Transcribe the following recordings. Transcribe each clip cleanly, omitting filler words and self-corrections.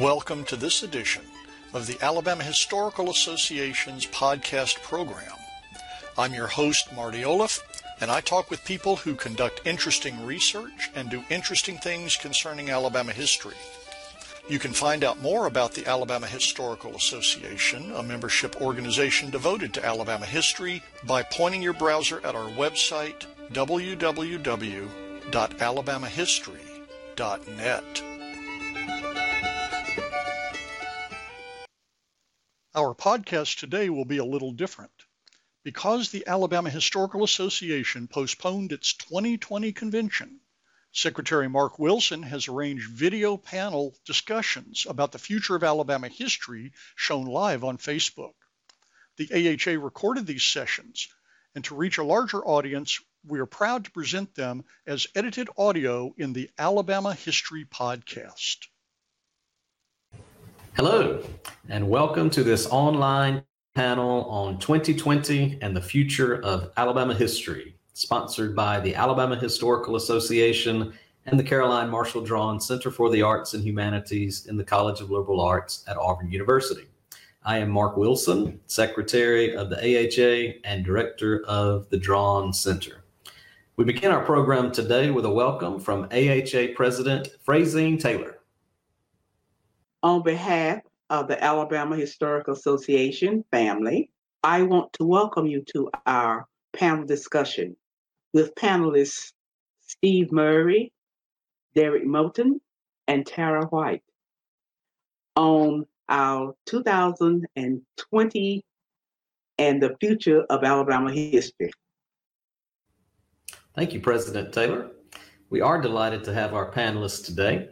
Welcome to this edition of the Alabama Historical Association's podcast program. I'm your host, Marty Olaf, and I talk with people who conduct interesting research and do interesting things concerning Alabama history. You can find out more about the Alabama Historical Association, a membership organization devoted to Alabama history, by pointing your browser at our website, www.alabamahistory.net. Our podcast today will be a little different. Because the Alabama Historical Association postponed its 2020 convention, Secretary Mark Wilson has arranged video panel discussions about the future of Alabama history shown live on Facebook. The AHA recorded these sessions, and to reach a larger audience, we are proud to present them as edited audio in the Alabama History Podcast. Hello, and welcome to this online panel on 2020 and the future of Alabama history, sponsored by the Alabama Historical Association and the Caroline Marshall Drawn Center for the Arts and Humanities in the College of Liberal Arts at Auburn University. I am Mark Wilson, Secretary of the AHA and Director of the Drawn Center. We begin our program today with a welcome from AHA President Frazine Taylor. On behalf of the Alabama Historical Association family, I want to welcome you to our panel discussion with panelists Steve Murray, Derrick Moten, and Tara White on our 2020 and the future of Alabama history. Thank you, President Taylor. We are delighted to have our panelists today.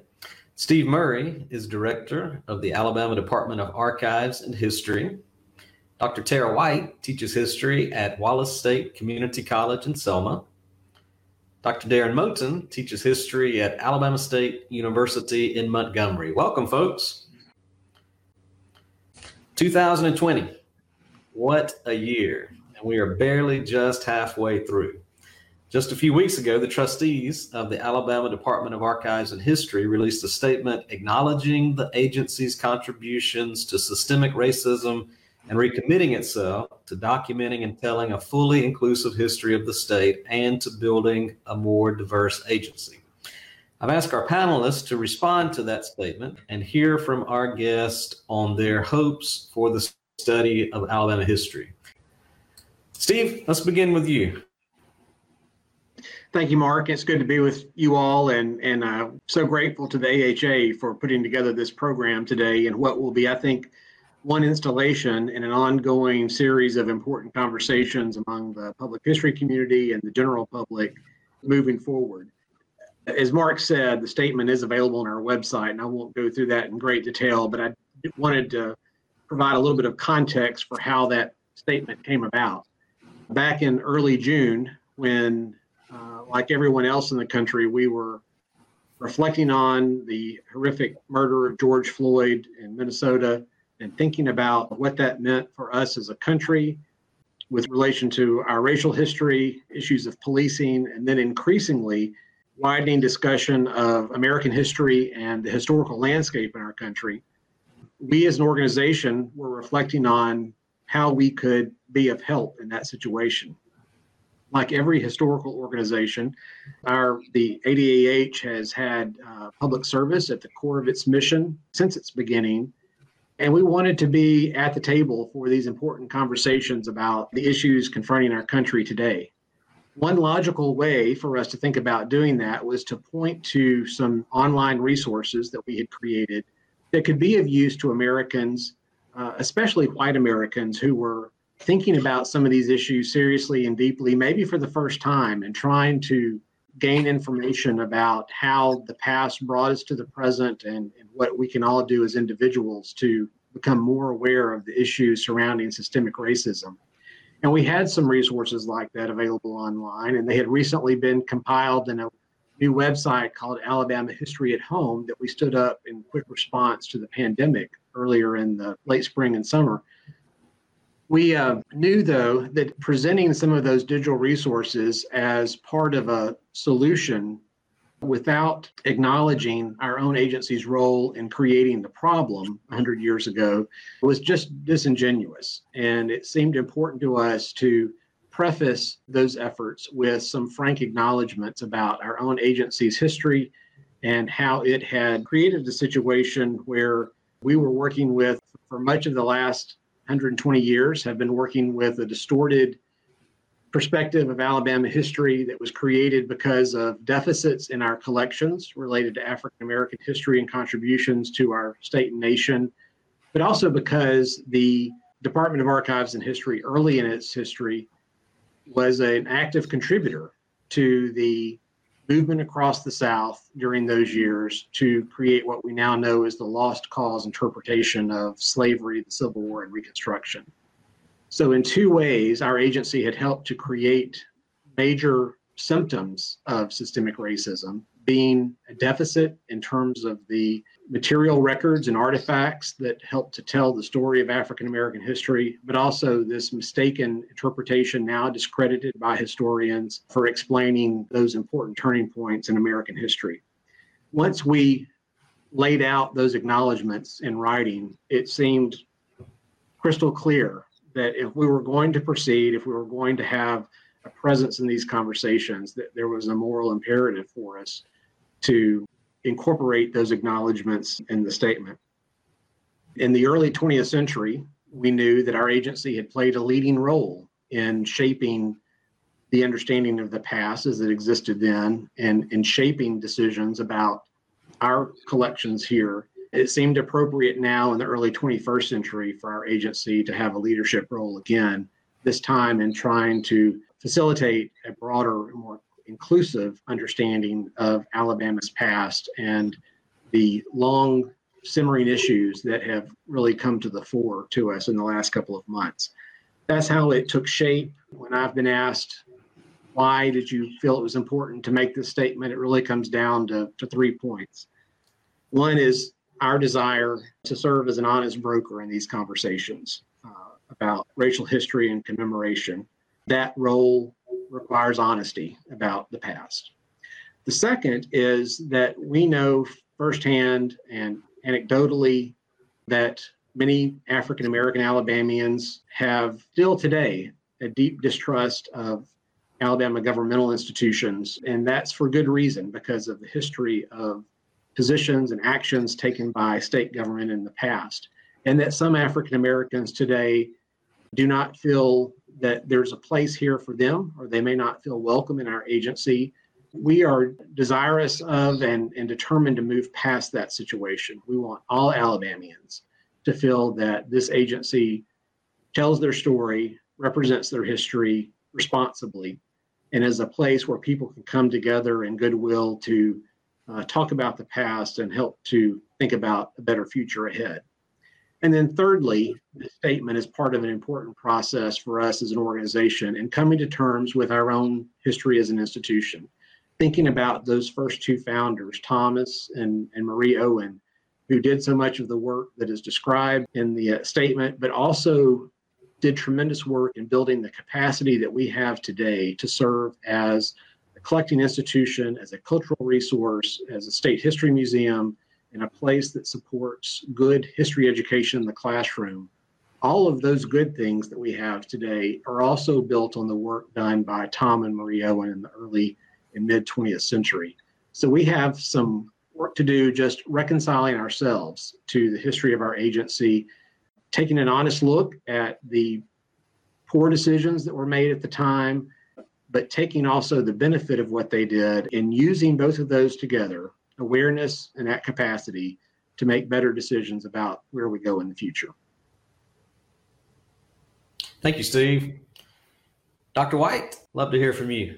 Steve Murray is director of the Alabama Department of Archives and History. Dr. Tara White teaches history at Wallace State Community College in Selma. Dr. Darren Moten teaches history at Alabama State University in Montgomery. Welcome, folks. 2020, what a year, and we are barely just halfway through. Just a few weeks ago, the trustees of the Alabama Department of Archives and History released a statement acknowledging the agency's contributions to systemic racism and recommitting itself to documenting and telling a fully inclusive history of the state and to building a more diverse agency. I've asked our panelists to respond to that statement and hear from our guests on their hopes for the study of Alabama history. Steve, let's begin with you. Thank you, Mark. It's good to be with you all, and I'm so grateful to the AHA for putting together this program today and what will be, I think, one installation in an ongoing series of important conversations among the public history community and the general public moving forward. As Mark said, the statement is available on our website, and I won't go through that in great detail, but I wanted to provide a little bit of context for how that statement came about. Back in early June, when like everyone else in the country, we were reflecting on the horrific murder of George Floyd in Minnesota and thinking about what that meant for us as a country with relation to our racial history, issues of policing, and then increasingly widening discussion of American history and the historical landscape in our country. We as an organization were reflecting on how we could be of help in that situation. Like every historical organization, the ADAH has had public service at the core of its mission since its beginning, and we wanted to be at the table for these important conversations about the issues confronting our country today. One logical way for us to think about doing that was to point to some online resources that we had created that could be of use to Americans, especially white Americans who were thinking about some of these issues seriously and deeply, maybe for the first time, and trying to gain information about how the past brought us to the present and what we can all do as individuals to become more aware of the issues surrounding systemic racism. And we had some resources like that available online, and they had recently been compiled in a new website called Alabama History at Home that we stood up in quick response to the pandemic earlier in the late spring and summer. We knew, though, that presenting some of those digital resources as part of a solution without acknowledging our own agency's role in creating the problem 100 years ago was just disingenuous. And it seemed important to us to preface those efforts with some frank acknowledgments about our own agency's history and how it had created a situation where we were working with, for much of the last 120 years, have been working with a distorted perspective of Alabama history that was created because of deficits in our collections related to African American history and contributions to our state and nation, but also because the Department of Archives and History, early in its history, was an active contributor to the movement across the South during those years to create what we now know as the lost cause interpretation of slavery, the Civil War, and Reconstruction. So in two ways, our agency had helped to create major symptoms of systemic racism, being a deficit in terms of the material records and artifacts that helped to tell the story of African American history, but also this mistaken interpretation now discredited by historians for explaining those important turning points in American history. Once we laid out those acknowledgments in writing, it seemed crystal clear that if we were going to proceed, if we were going to have a presence in these conversations, that there was a moral imperative for us to incorporate those acknowledgments in the statement. In the early 20th century, we knew that our agency had played a leading role in shaping the understanding of the past as it existed then and in shaping decisions about our collections here. It seemed appropriate now in the early 21st century for our agency to have a leadership role again, this time in trying to facilitate a broader, more inclusive understanding of Alabama's past and the long simmering issues that have really come to the fore to us in the last couple of months. That's how it took shape. When I've been asked, why did you feel it was important to make this statement? It really comes down to 3 points. One is our desire to serve as an honest broker in these conversations about racial history and commemoration. That role requires honesty about the past. The second is that we know firsthand and anecdotally that many African American Alabamians have still today a deep distrust of Alabama governmental institutions, and that's for good reason because of the history of positions and actions taken by state government in the past, and that some African Americans today do not feel that there's a place here for them, or they may not feel welcome in our agency. We are desirous of and determined to move past that situation. We want all Alabamians to feel that this agency tells their story, represents their history responsibly, and is a place where people can come together in goodwill to talk about the past and help to think about a better future ahead. And then thirdly, the statement is part of an important process for us as an organization in coming to terms with our own history as an institution, thinking about those first two founders, Thomas and Marie Owen, who did so much of the work that is described in the statement, but also did tremendous work in building the capacity that we have today to serve as a collecting institution, as a cultural resource, as a state history museum, in a place that supports good history education in the classroom. All of those good things that we have today are also built on the work done by Tom and Marie Owen in the early and mid 20th century. So we have some work to do just reconciling ourselves to the history of our agency, taking an honest look at the poor decisions that were made at the time, but taking also the benefit of what they did and using both of those together, awareness and that capacity, to make better decisions about where we go in the future. Thank you, Steve. Dr. White, love to hear from you.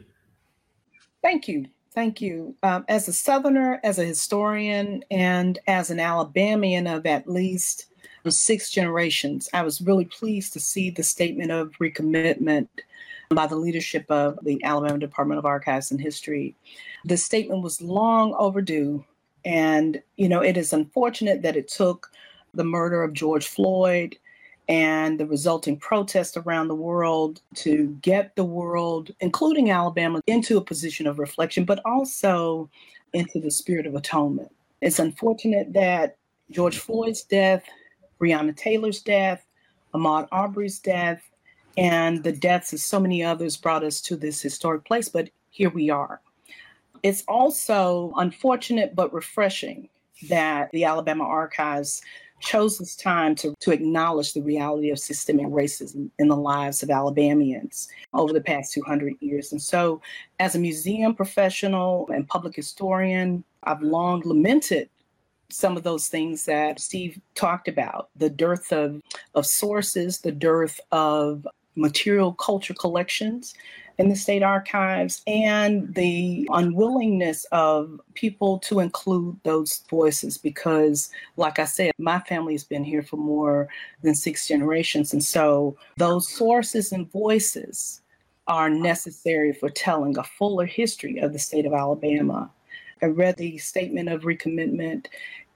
Thank you. Thank you. As a Southerner, as a historian, and as an Alabamian of at least 6 generations, I was really pleased to see the statement of recommitment by the leadership of the Alabama Department of Archives and History. The statement was long overdue, and it is unfortunate that it took the murder of George Floyd and the resulting protest around the world to get the world, including Alabama, into a position of reflection, but also into the spirit of atonement. It's unfortunate that George Floyd's death, Breonna Taylor's death, Ahmaud Arbery's death, and the deaths of so many others brought us to this historic place, but here we are. It's also unfortunate but refreshing that the Alabama Archives chose this time to acknowledge the reality of systemic racism in the lives of Alabamians over the past 200 years. And so as a museum professional and public historian, I've long lamented some of those things that Steve talked about, the dearth of sources, the dearth of material culture collections in the state archives, and the unwillingness of people to include those voices. Because, like I said, my family has been here for more than 6 generations. And so those sources and voices are necessary for telling a fuller history of the state of Alabama. I read the statement of recommitment,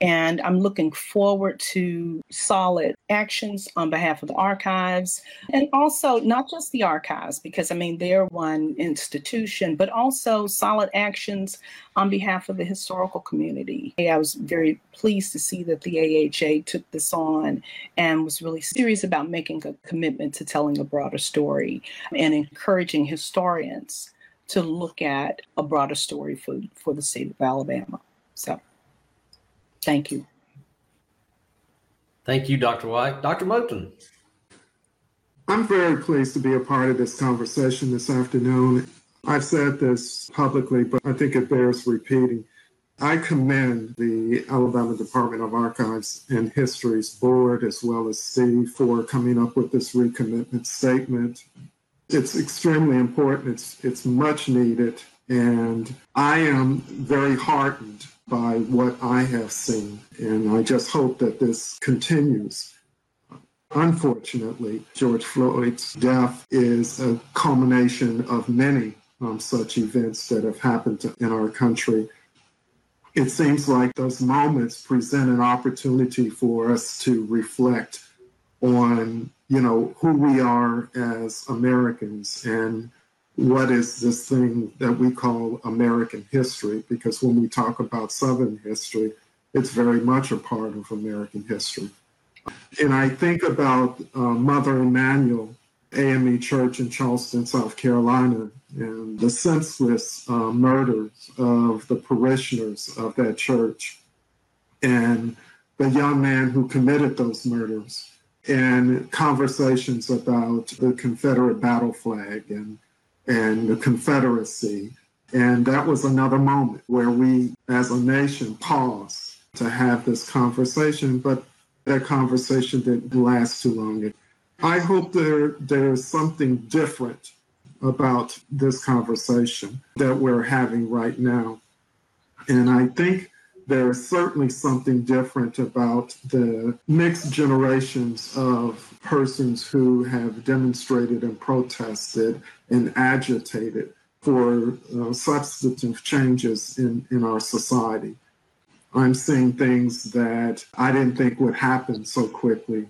and I'm looking forward to solid actions on behalf of the archives, and also not just the archives, because, I mean, they're one institution, but also solid actions on behalf of the historical community. I was very pleased to see that the AHA took this on and was really serious about making a commitment to telling a broader story and encouraging historians to look at a broader story for the state of Alabama. So, thank you. Thank you, Dr. White. Dr. Moten. I'm very pleased to be a part of this conversation this afternoon. I've said this publicly, but I think it bears repeating. I commend the Alabama Department of Archives and History's board, as well as Steve, for coming up with this recommitment statement. It's extremely important. It's much needed. And I am very heartened by what I have seen. And I just hope that this continues. Unfortunately, George Floyd's death is a culmination of many such events that have happened in our country. It seems like those moments present an opportunity for us to reflect on, you know, who we are as Americans and what is this thing that we call American history, because when we talk about Southern history, it's very much a part of American history. And I think about Mother Emanuel AME Church in Charleston, South Carolina, and the senseless murders of the parishioners of that church and the young man who committed those murders, and conversations about the Confederate battle flag and the Confederacy. And that was another moment where we, as a nation, paused to have this conversation, but that conversation didn't last too long. I hope there's something different about this conversation that we're having right now. And I think there is certainly something different about the mixed generations of persons who have demonstrated and protested and agitated for substantive changes in our society. I'm seeing things that I didn't think would happen so quickly,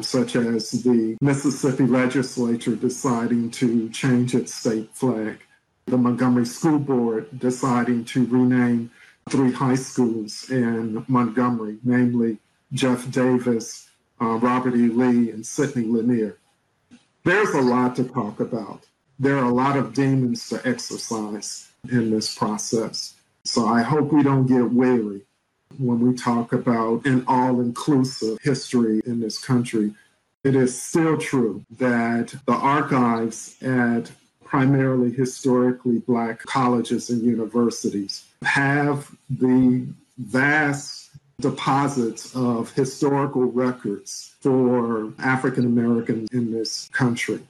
such as the Mississippi legislature deciding to change its state flag, the Montgomery School Board deciding to rename 3 high schools in Montgomery, namely Jeff Davis, Robert E. Lee, and Sidney Lanier. There's a lot to talk about. There are a lot of demons to exercise in this process. So I hope we don't get weary when we talk about an all-inclusive history in this country. It is still true that the archives at primarily historically Black colleges and universities have the vast deposits of historical records for African Americans in this country.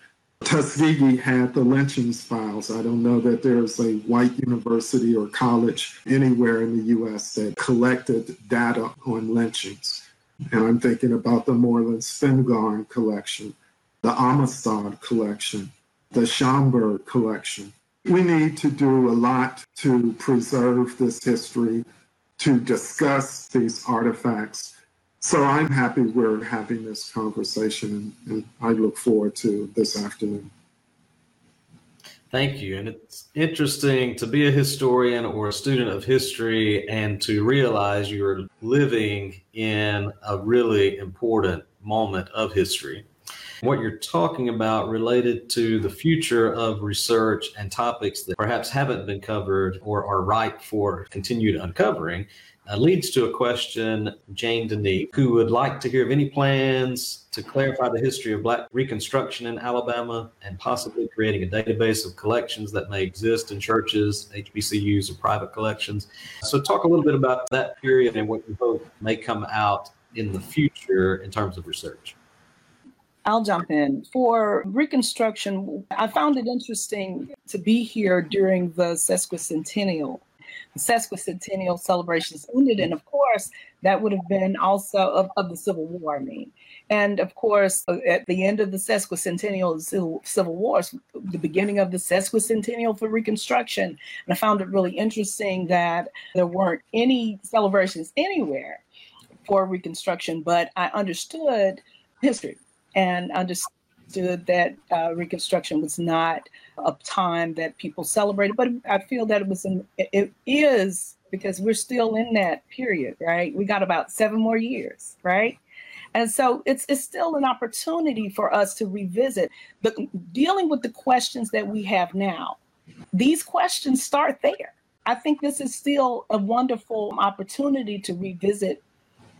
Tuskegee had the lynchings files. I don't know that there's a white university or college anywhere in the U.S. that collected data on lynchings. And I'm thinking about the Moreland-Spingarn collection, the Amistad collection, the Schomburg collection. We need to do a lot to preserve this history, to discuss these artifacts. So I'm happy we're having this conversation, and I look forward to this afternoon. Thank you. And it's interesting to be a historian or a student of history and to realize you're living in a really important moment of history. What you're talking about related to the future of research and topics that perhaps haven't been covered or are ripe for continued uncovering leads to a question, Jane Denique, who would like to hear of any plans to clarify the history of Black Reconstruction in Alabama and possibly creating a database of collections that may exist in churches, HBCUs, or private collections. So talk a little bit about that period and what you hope may come out in the future in terms of research. I'll jump in. For Reconstruction, I found it interesting to be here during the sesquicentennial. The sesquicentennial celebrations ended, and of course, that would have been also of the Civil War, I mean. And of course, at the end of the sesquicentennial Civil War, the beginning of the sesquicentennial for Reconstruction, and I found it really interesting that there weren't any celebrations anywhere for Reconstruction, but I understood history and understood that Reconstruction was not a time that people celebrated, but I feel that it is because we're still in that period, right? We got about 7 more years, right? And so it's still an opportunity for us to revisit, but dealing with the questions that we have now. These questions start there. I think this is still a wonderful opportunity to revisit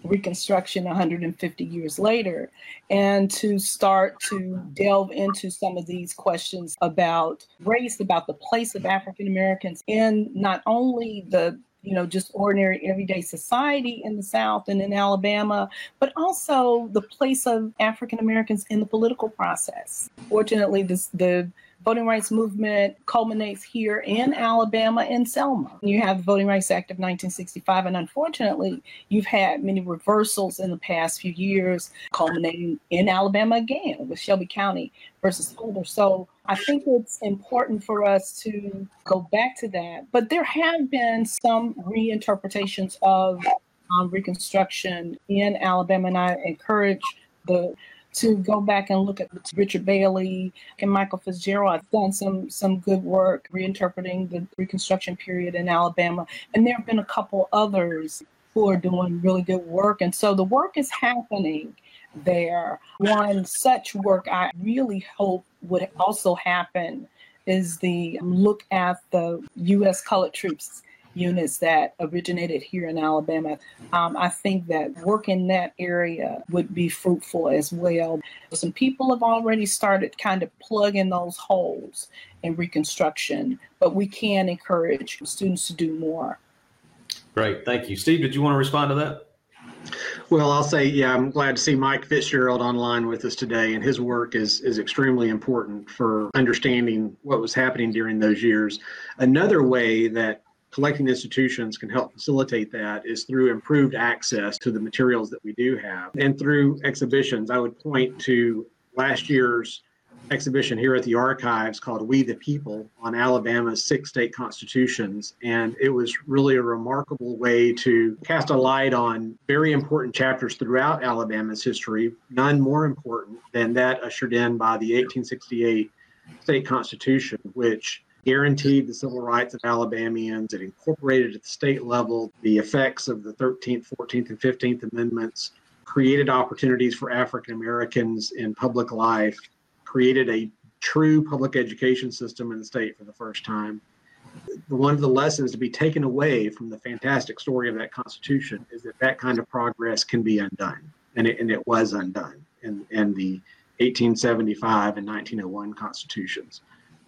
Reconstruction 150 years later, and to start to delve into some of these questions about race, about the place of African Americans in not only the, just ordinary everyday society in the South and in Alabama, but also the place of African Americans in the political process. Fortunately, the voting rights movement culminates here in Alabama in Selma. You have the Voting Rights Act of 1965, and unfortunately, you've had many reversals in the past few years, culminating in Alabama again with Shelby County versus Holder. So I think it's important for us to go back to that. But there have been some reinterpretations of Reconstruction in Alabama, and I encourage to go back and look at Richard Bailey and Michael Fitzgerald. I've done some good work reinterpreting the Reconstruction period in Alabama. And there have been a couple others who are doing really good work. And so the work is happening there. One such work I really hope would also happen is the look at the U.S. Colored Troops units that originated here in Alabama. I think that work in that area would be fruitful as well. Some people have already started kind of plugging those holes in Reconstruction, but we can encourage students to do more. Great. Thank you. Steve, did you want to respond to that? Well, I'll say, I'm glad to see Mike Fitzgerald online with us today, and his work is extremely important for understanding what was happening during those years. Another way that collecting institutions can help facilitate that is through improved access to the materials that we do have. And through exhibitions, I would point to last year's exhibition here at the archives called We the People on Alabama's 6 state constitutions. And it was really a remarkable way to cast a light on very important chapters throughout Alabama's history, none more important than that ushered in by the 1868 state constitution, which guaranteed the civil rights of Alabamians. It incorporated at the state level the effects of the 13th, 14th, and 15th Amendments, created opportunities for African Americans in public life, created a true public education system in the state for the first time. One of the lessons to be taken away from the fantastic story of that Constitution is that that kind of progress can be undone, and it was undone in the 1875 and 1901 Constitutions.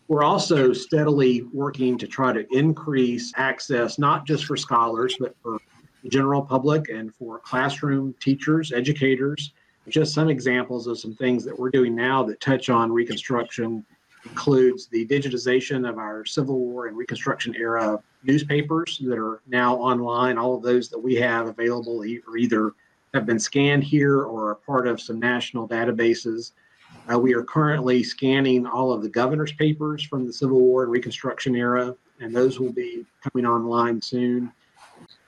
We're also steadily working to try to increase access, not just for scholars, but for the general public and for classroom teachers, educators. Just some examples of some things that we're doing now that touch on Reconstruction includes the digitization of our Civil War and Reconstruction era newspapers that are now online. All of those that we have available are either have been scanned here or are part of some national databases. We are currently scanning all of the governor's papers from the Civil War and Reconstruction era, and those will be coming online soon.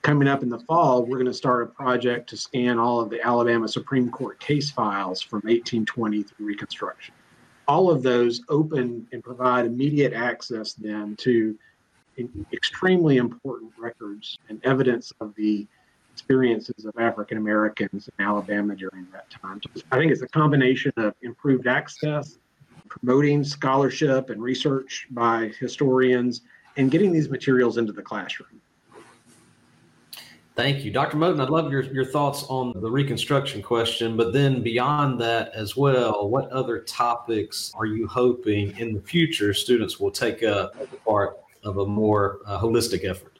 Coming up in the fall, we're going to start a project to scan all of the Alabama Supreme Court case files from 1820 through Reconstruction. all of those open and provide immediate access then to extremely important records and evidence of the experiences of African Americans in Alabama during that time. So I think it's a combination of improved access, promoting scholarship and research by historians, and getting these materials into the classroom. Thank you. Dr. Moten, I'd love your thoughts on the Reconstruction question, but then beyond that as well, what other topics are you hoping in the future students will take up as part of a more holistic effort?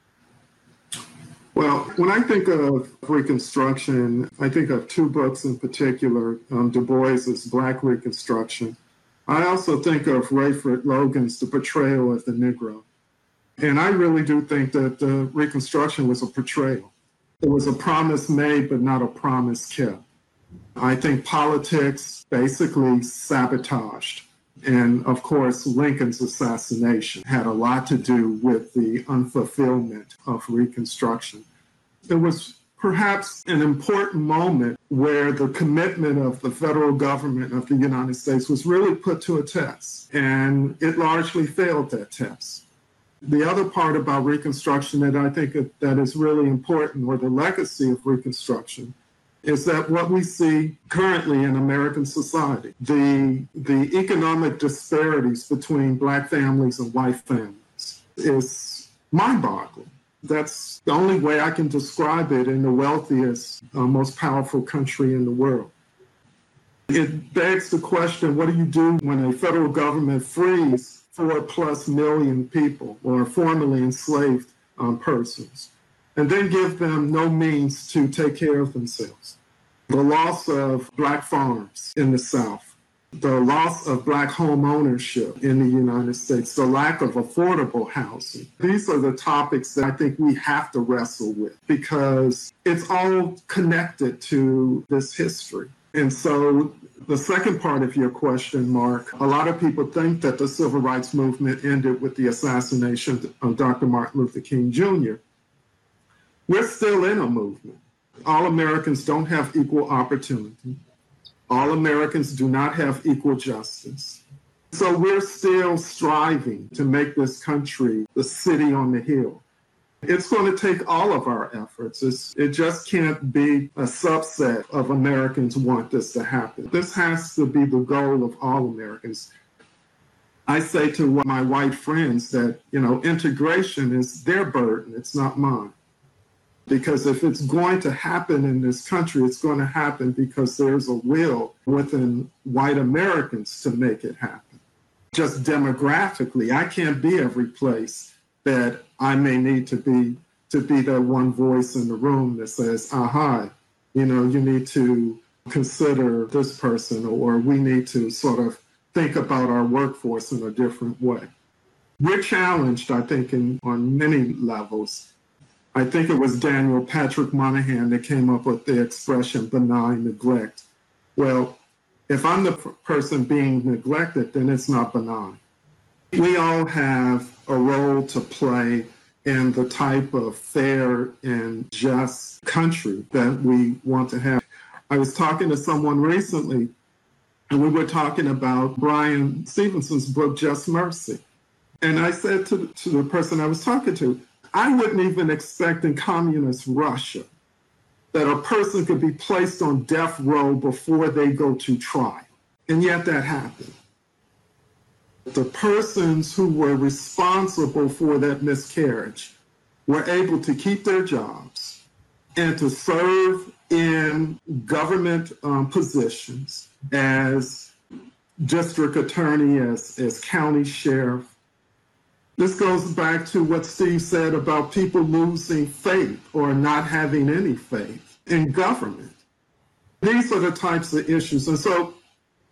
Well, when I think of Reconstruction, I think of two books in particular, Du Bois's Black Reconstruction. I also think of Rayford Logan's The Portrayal of the Negro. And I really do think that the Reconstruction was a portrayal. It was a promise made, but not a promise kept. I think politics basically sabotaged. And of course, Lincoln's assassination had a lot to do with the unfulfillment of Reconstruction. It was perhaps an important moment where the commitment of the federal government of the United States was really put to a test, and it largely failed that test. The other part about Reconstruction that I think that is really important, or the legacy of Reconstruction, is that what we see currently in American society, the economic disparities between Black families and white families, is mind-boggling. That's the only way I can describe it in the wealthiest, most powerful country in the world. It begs the question, what do you do when a federal government frees 4+ million people, or formerly enslaved persons, and then give them no means to take care of themselves? The loss of Black farms in the South, the loss of Black home ownership in the United States, the lack of affordable housing. These are the topics that I think we have to wrestle with, because it's all connected to this history. And so the second part of your question, Mark, a lot of people think that the Civil Rights Movement ended with the assassination of Dr. Martin Luther King Jr. We're still in a movement. All Americans don't have equal opportunity. All Americans do not have equal justice. So we're still striving to make this country the city on the hill. It's going to take all of our efforts. It just can't be a subset of Americans want this to happen. This has to be the goal of all Americans. I say to my white friends that, integration is their burden. It's not mine. Because if it's going to happen in this country, it's going to happen because there's a will within white Americans to make it happen. Just demographically, I can't be every place that I may need to be that one voice in the room that says, you need to consider this person, or we need to sort of think about our workforce in a different way. We're challenged, I think, on many levels. I think it was Daniel Patrick Monahan that came up with the expression benign neglect. Well, if I'm the person being neglected, then it's not benign. We all have a role to play in the type of fair and just country that we want to have. I was talking to someone recently, and we were talking about Bryan Stevenson's book, Just Mercy. And I said to the person I was talking to, I wouldn't even expect in communist Russia that a person could be placed on death row before they go to trial. And yet that happened. The persons who were responsible for that miscarriage were able to keep their jobs and to serve in government positions as district attorney, as county sheriff. This goes back to what Steve said about people losing faith or not having any faith in government. These are the types of issues. And so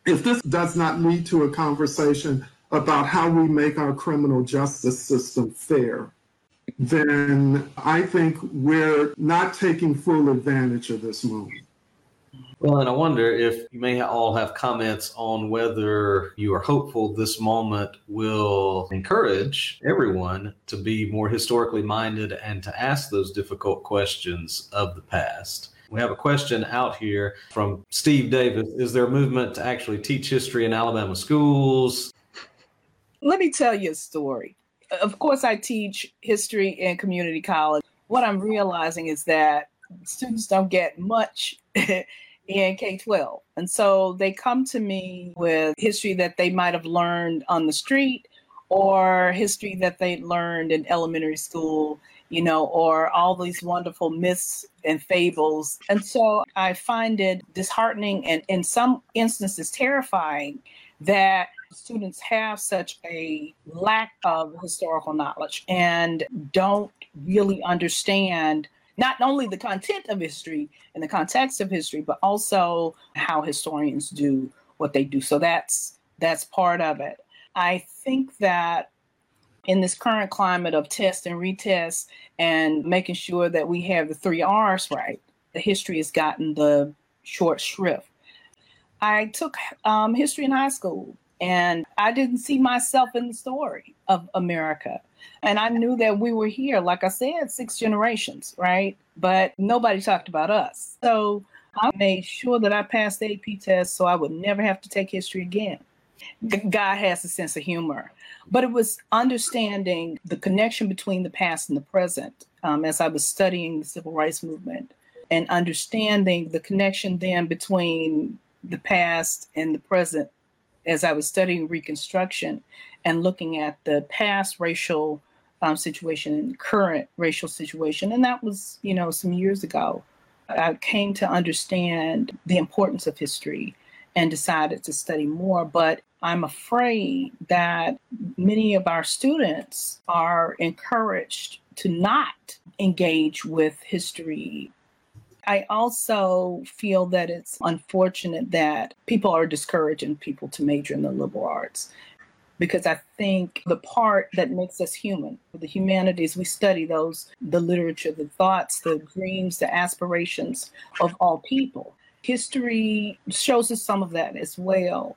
if this does not lead to a conversation about how we make our criminal justice system fair, then I think we're not taking full advantage of this moment. Well, and I wonder if you may all have comments on whether you are hopeful this moment will encourage everyone to be more historically minded and to ask those difficult questions of the past. We have a question out here from Steve Davis. Is there a movement to actually teach history in Alabama schools? Let me tell you a story. Of course, I teach history in community college. What I'm realizing is that students don't get much in K-12. And so they come to me with history that they might have learned on the street or history that they learned in elementary school, you know, or all these wonderful myths and fables. And so I find it disheartening and in some instances terrifying that students have such a lack of historical knowledge and don't really understand not only the content of history and the context of history, but also how historians do what they do. So that's part of it. I think that in this current climate of test and retest and making sure that we have the 3 R's right, the history has gotten the short shrift. I took history in high school, and I didn't see myself in the story of America. And I knew that we were here, like I said, 6 generations, right? But nobody talked about us. So I made sure that I passed the AP test so I would never have to take history again. God has a sense of humor. But it was understanding the connection between the past and the present as I was studying the Civil Rights Movement and understanding the connection then between the past and the present as I was studying Reconstruction and looking at the past racial situation and current racial situation. And that was, you know, some years ago. I came to understand the importance of history and decided to study more. But I'm afraid that many of our students are encouraged to not engage with history. I also feel that it's unfortunate that people are discouraging people to major in the liberal arts, because I think the part that makes us human, the humanities, we study those, the literature, the thoughts, the dreams, the aspirations of all people. History shows us some of that as well.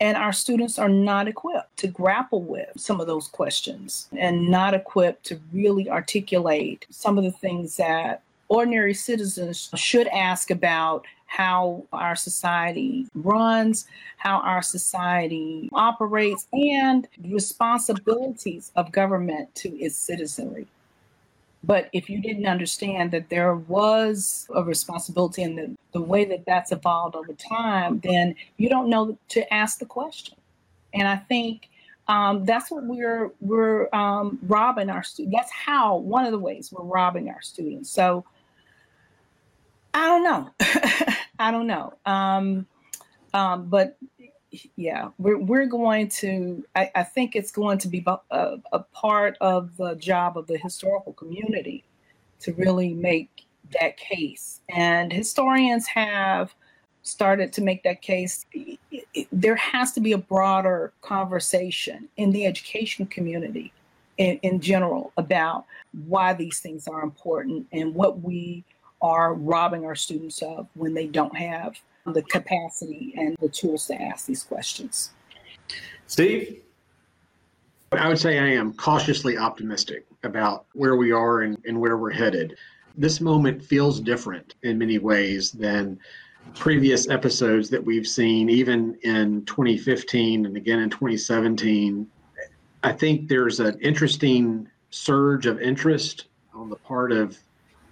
And our students are not equipped to grapple with some of those questions and not equipped to really articulate some of the things that ordinary citizens should ask about how our society runs, how our society operates, and responsibilities of government to its citizenry. But if you didn't understand that there was a responsibility and the way that that's evolved over time, then you don't know to ask the question. And I think that's what we're robbing our students. That's how, one of the ways we're robbing our students. So I don't know. I don't know. But yeah, we're going to, I think it's going to be a part of the job of the historical community to really make that case. And historians have started to make that case. There has to be a broader conversation in the education community in general about why these things are important and what we are robbing our students of when they don't have the capacity and the tools to ask these questions. Steve? I would say I am cautiously optimistic about where we are and where we're headed. This moment feels different in many ways than previous episodes that we've seen, even in 2015 and again in 2017. I think there's an interesting surge of interest on the part of,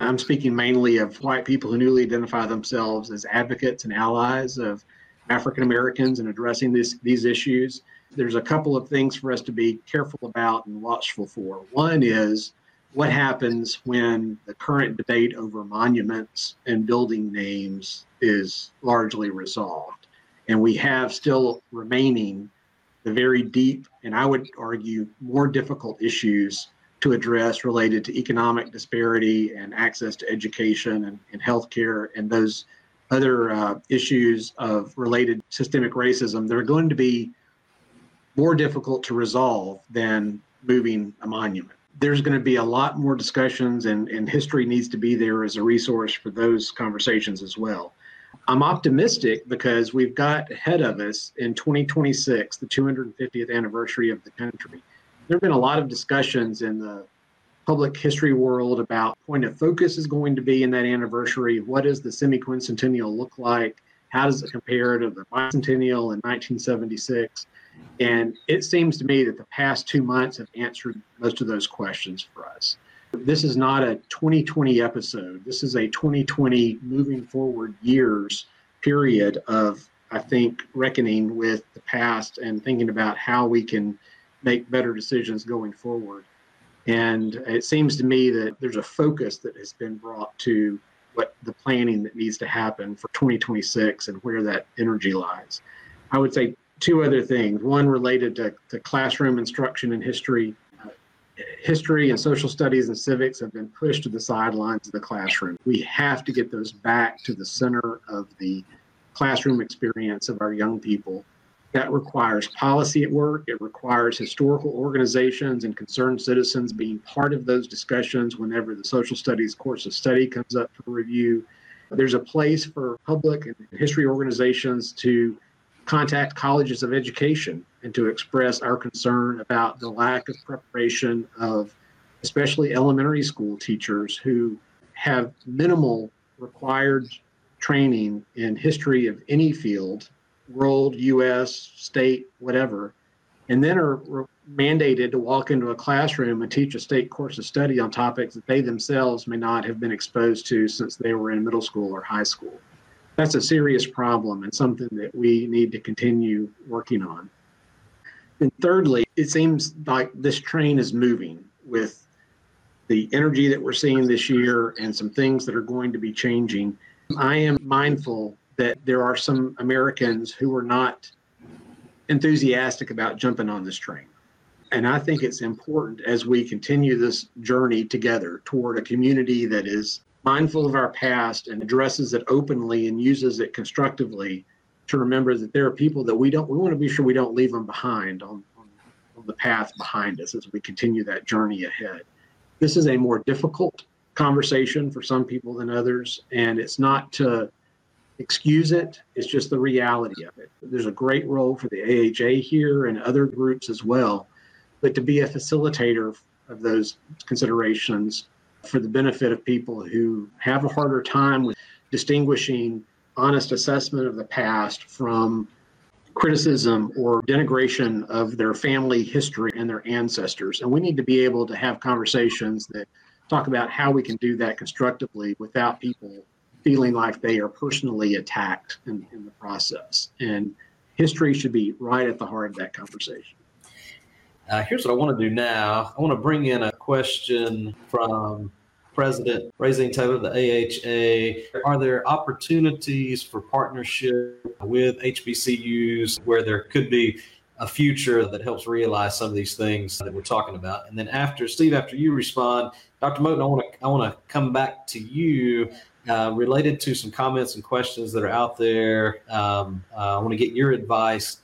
I'm speaking mainly of white people who newly identify themselves as advocates and allies of African Americans in addressing these issues. There's a couple of things for us to be careful about and watchful for. One is what happens when the current debate over monuments and building names is largely resolved. And we have still remaining the very deep, and I would argue more difficult issues to address related to economic disparity and access to education and healthcare and those other issues of related systemic racism. They're going to be more difficult to resolve than moving a monument. There's going to be a lot more discussions, and history needs to be there as a resource for those conversations as well. I'm optimistic because we've got ahead of us in 2026, the 250th anniversary of the country. There have been a lot of discussions in the public history world about point of focus is going to be in that anniversary. What does the semi-quincentennial look like? How does it compare to the bicentennial in 1976? And it seems to me that the past 2 months have answered most of those questions for us. This is not a 2020 episode. This is a 2020 moving forward years period of, I think, reckoning with the past and thinking about how we can make better decisions going forward. And it seems to me that there's a focus that has been brought to what the planning that needs to happen for 2026 and where that energy lies. I would say two other things, one related to classroom instruction in history. History and social studies and civics have been pushed to the sidelines of the classroom. We have to get those back to the center of the classroom experience of our young people. That requires policy at work. It requires historical organizations and concerned citizens being part of those discussions whenever the social studies course of study comes up for review. There's a place for public and history organizations to contact colleges of education and to express our concern about the lack of preparation of especially elementary school teachers who have minimal required training in history of any field, world, U.S., state, whatever, and then are mandated to walk into a classroom and teach a state course of study on topics that they themselves may not have been exposed to since they were in middle school or high school. That's a serious problem and something that we need to continue working on. And thirdly, it seems like this train is moving with the energy that we're seeing this year and some things that are going to be changing. I am mindful that there are some Americans who are not enthusiastic about jumping on this train. And I think it's important as we continue this journey together toward a community that is mindful of our past and addresses it openly and uses it constructively to remember that there are people that we want to be sure we don't leave them behind on the path behind us as we continue that journey ahead. This is a more difficult conversation for some people than others, and it's not to excuse it, it's just the reality of it. There's a great role for the AHA here and other groups as well, but to be a facilitator of those considerations for the benefit of people who have a harder time with distinguishing honest assessment of the past from criticism or denigration of their family history and their ancestors. And we need to be able to have conversations that talk about how we can do that constructively without people feeling like they are personally attacked in the process. And history should be right at the heart of that conversation. Here's what I want to do now. I want to bring in a question from President Frazine Taylor of the AHA. Are there opportunities for partnership with HBCUs where there could be a future that helps realize some of these things that we're talking about? And then after, Steve, after you respond, Dr. Moten, I want to come back to you related to some comments and questions that are out there. I want to get your advice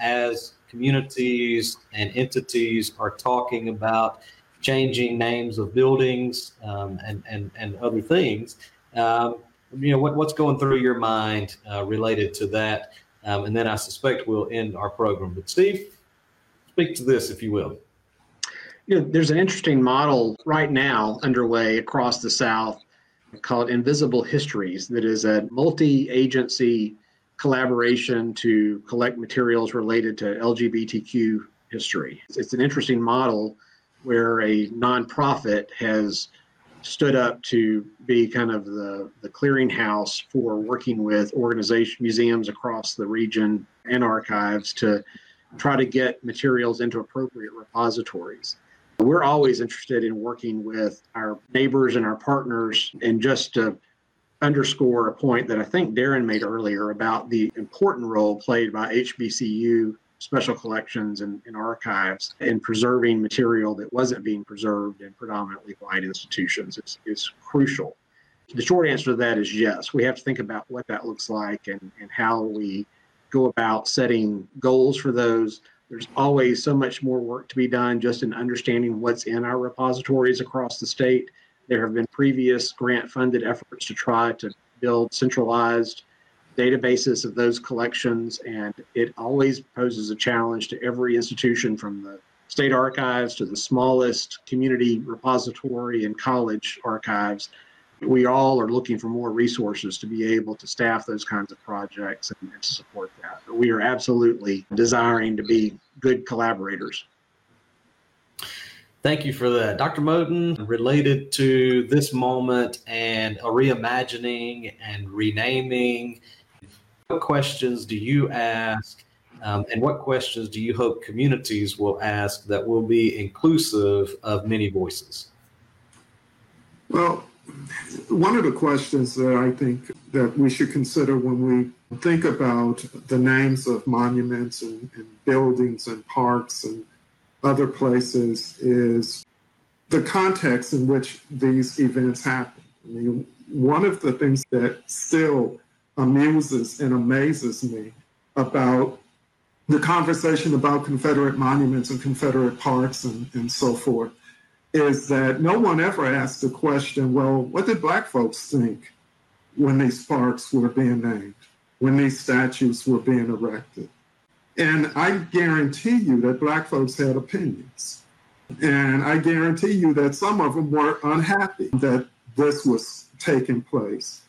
as communities and entities are talking about changing names of buildings and other things. What's going through your mind related to that? And then I suspect we'll end our program. But Steve, speak to this, if you will. There's an interesting model right now underway across the South called Invisible Histories that is a multi-agency collaboration to collect materials related to LGBTQ history. It's an interesting model where a nonprofit has stood up to be kind of the clearinghouse for working with organizations, museums across the region and archives to try to get materials into appropriate repositories. We're always interested in working with our neighbors and our partners, and just to underscore a point that I think Darren made earlier about the important role played by HBCU special collections and archives in preserving material that wasn't being preserved in predominantly white institutions. It's crucial. The short answer to that is yes. We have to think about what that looks like and how we go about setting goals for those. There's always so much more work to be done just in understanding what's in our repositories across the state. There have been previous grant-funded efforts to try to build centralized databases of those collections, and it always poses a challenge to every institution from the state archives to the smallest community repository and college archives, we all are looking for more resources to be able to staff those kinds of projects and to support that. But we are absolutely desiring to be good collaborators. Thank you for that. Dr. Moten, related to this moment and a reimagining and renaming, what questions do you ask and what questions do you hope communities will ask that will be inclusive of many voices? Well, one of the questions that I think that we should consider when we think about the names of monuments and buildings and parks and other places is the context in which these events happen. I mean, one of the things that still amuses and amazes me about the conversation about Confederate monuments and Confederate parks and so forth is that no one ever asked the question, well, what did Black folks think when these parks were being named, when these statues were being erected? And I guarantee you that Black folks had opinions. And I guarantee you that some of them were unhappy that this was taking place.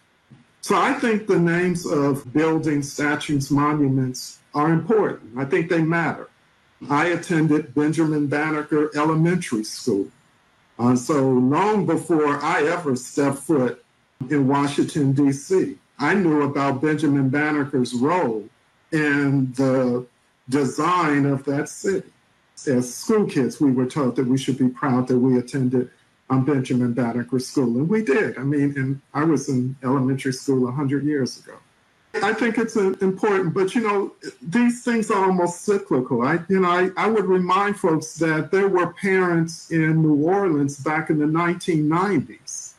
So I think the names of buildings, statues, monuments are important. I think they matter. I attended Benjamin Banneker Elementary School. So long before I ever stepped foot in Washington, D.C., I knew about Benjamin Banneker's role in the design of that city. As school kids, we were taught that we should be proud that we attended Benjamin Banneker School, and we did. I mean, and I was in elementary school 100 years ago. I think it's important, but you know, these things are almost cyclical. I would remind folks that there were parents in New Orleans back in the 1990s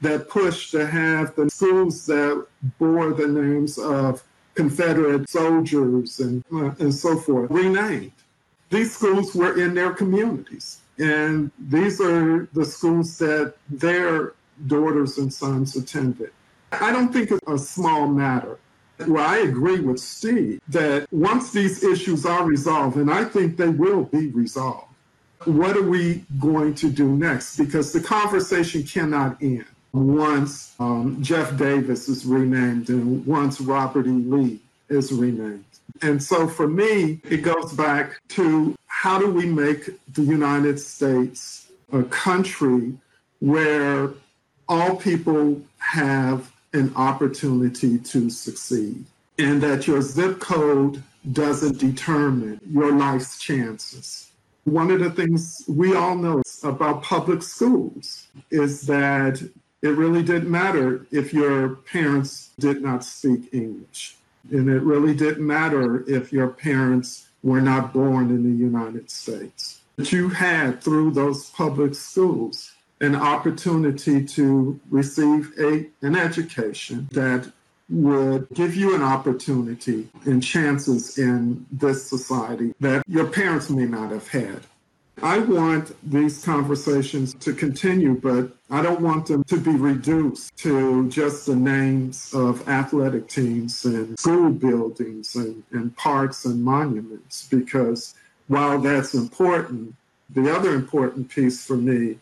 that pushed to have the schools that bore the names of Confederate soldiers and so forth renamed. These schools were in their communities, and these are the schools that their daughters and sons attended. I don't think it's a small matter. Well, I agree with Steve that once these issues are resolved, and I think they will be resolved, what are we going to do next? Because the conversation cannot end once Jeff Davis is renamed and once Robert E. Lee is renamed. And so for me, it goes back to how do we make the United States a country where all people have an opportunity to succeed, and that your zip code doesn't determine your life's chances. One of the things we all know about public schools is that it really didn't matter if your parents did not speak English, and it really didn't matter if your parents were not born in the United States. But you had, through those public schools, an opportunity to receive an education that would give you an opportunity and chances in this society that your parents may not have had. I want these conversations to continue, but I don't want them to be reduced to just the names of athletic teams and school buildings and parks and monuments, because while that's important, the other important piece for me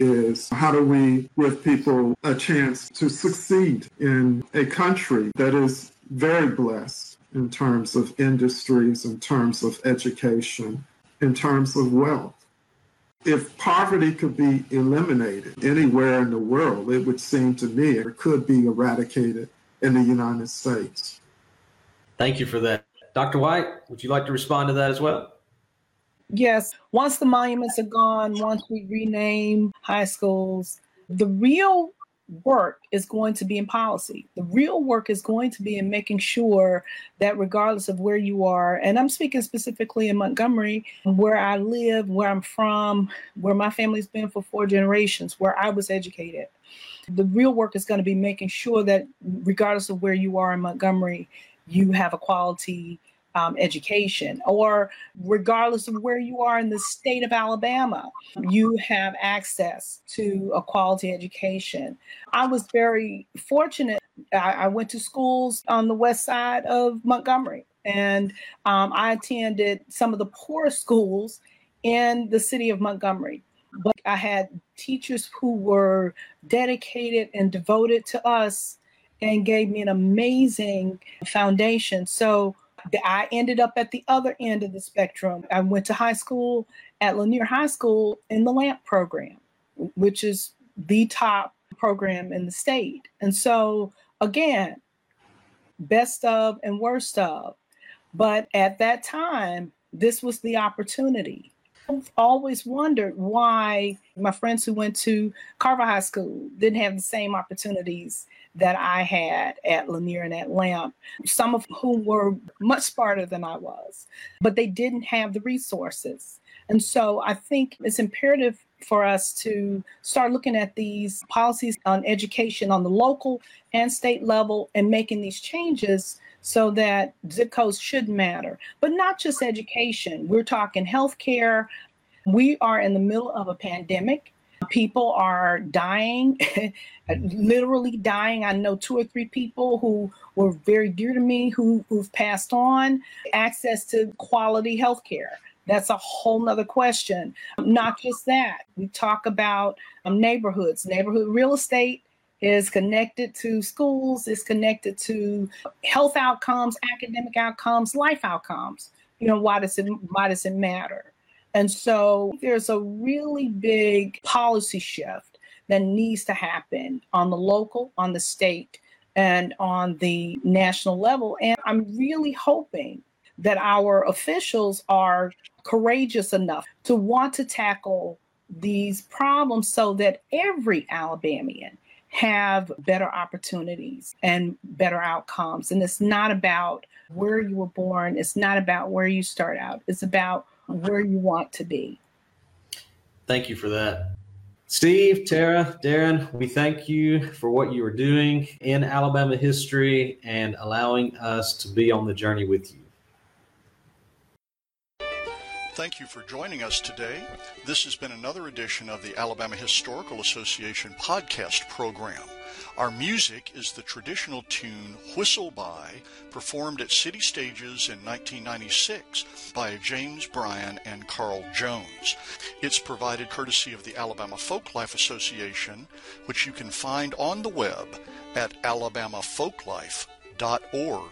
is how do we give people a chance to succeed in a country that is very blessed in terms of industries, in terms of education, in terms of wealth. If poverty could be eliminated anywhere in the world, it would seem to me it could be eradicated in the United States. Thank you for that. Dr. White, would you like to respond to that as well? Yes. Once the monuments are gone, once we rename high schools, the real work is going to be in policy. The real work is going to be in making sure that regardless of where you are, and I'm speaking specifically in Montgomery, where I live, where I'm from, where my family's been for 4 generations, where I was educated. The real work is going to be making sure that regardless of where you are in Montgomery, you have a quality education, or regardless of where you are in the state of Alabama, you have access to a quality education. I was very fortunate. I went to schools on the west side of Montgomery, and I attended some of the poorest schools in the city of Montgomery. But I had teachers who were dedicated and devoted to us and gave me an amazing foundation. So I ended up at the other end of the spectrum. I went to high school at Lanier High School in the LAMP program, which is the top program in the state. And so again, best of and worst of. But at that time, this was the opportunity. I've always wondered why my friends who went to Carver High School didn't have the same opportunities that I had at Lanier and at LAMP, some of whom were much smarter than I was, but they didn't have the resources. And so I think it's imperative for us to start looking at these policies on education on the local and state level and making these changes so that zip codes should matter. But not just education. We're talking healthcare. We are in the middle of a pandemic. People are dying, literally dying. I know 2 or 3 people who were very dear to me who've passed on. Access to quality healthcare. That's a whole nother question. Not just that. We talk about neighborhoods. Neighborhood real estate is connected to schools, is connected to health outcomes, academic outcomes, life outcomes. You know, why does it matter? And so there's a really big policy shift that needs to happen on the local, on the state, and on the national level. And I'm really hoping that our officials are courageous enough to want to tackle these problems so that every Alabamian have better opportunities and better outcomes. And it's not about where you were born. It's not about where you start out. It's about where you want to be. Thank you for that. Steve, Tara, Darren, we thank you for what you are doing in Alabama history and allowing us to be on the journey with you. Thank you for joining us today. This has been another edition of the Alabama Historical Association podcast program. Our music is the traditional tune Whistle By, performed at City Stages in 1996 by James Bryan and Carl Jones. It's provided courtesy of the Alabama Folklife Association, which you can find on the web at alabamafolklife.org.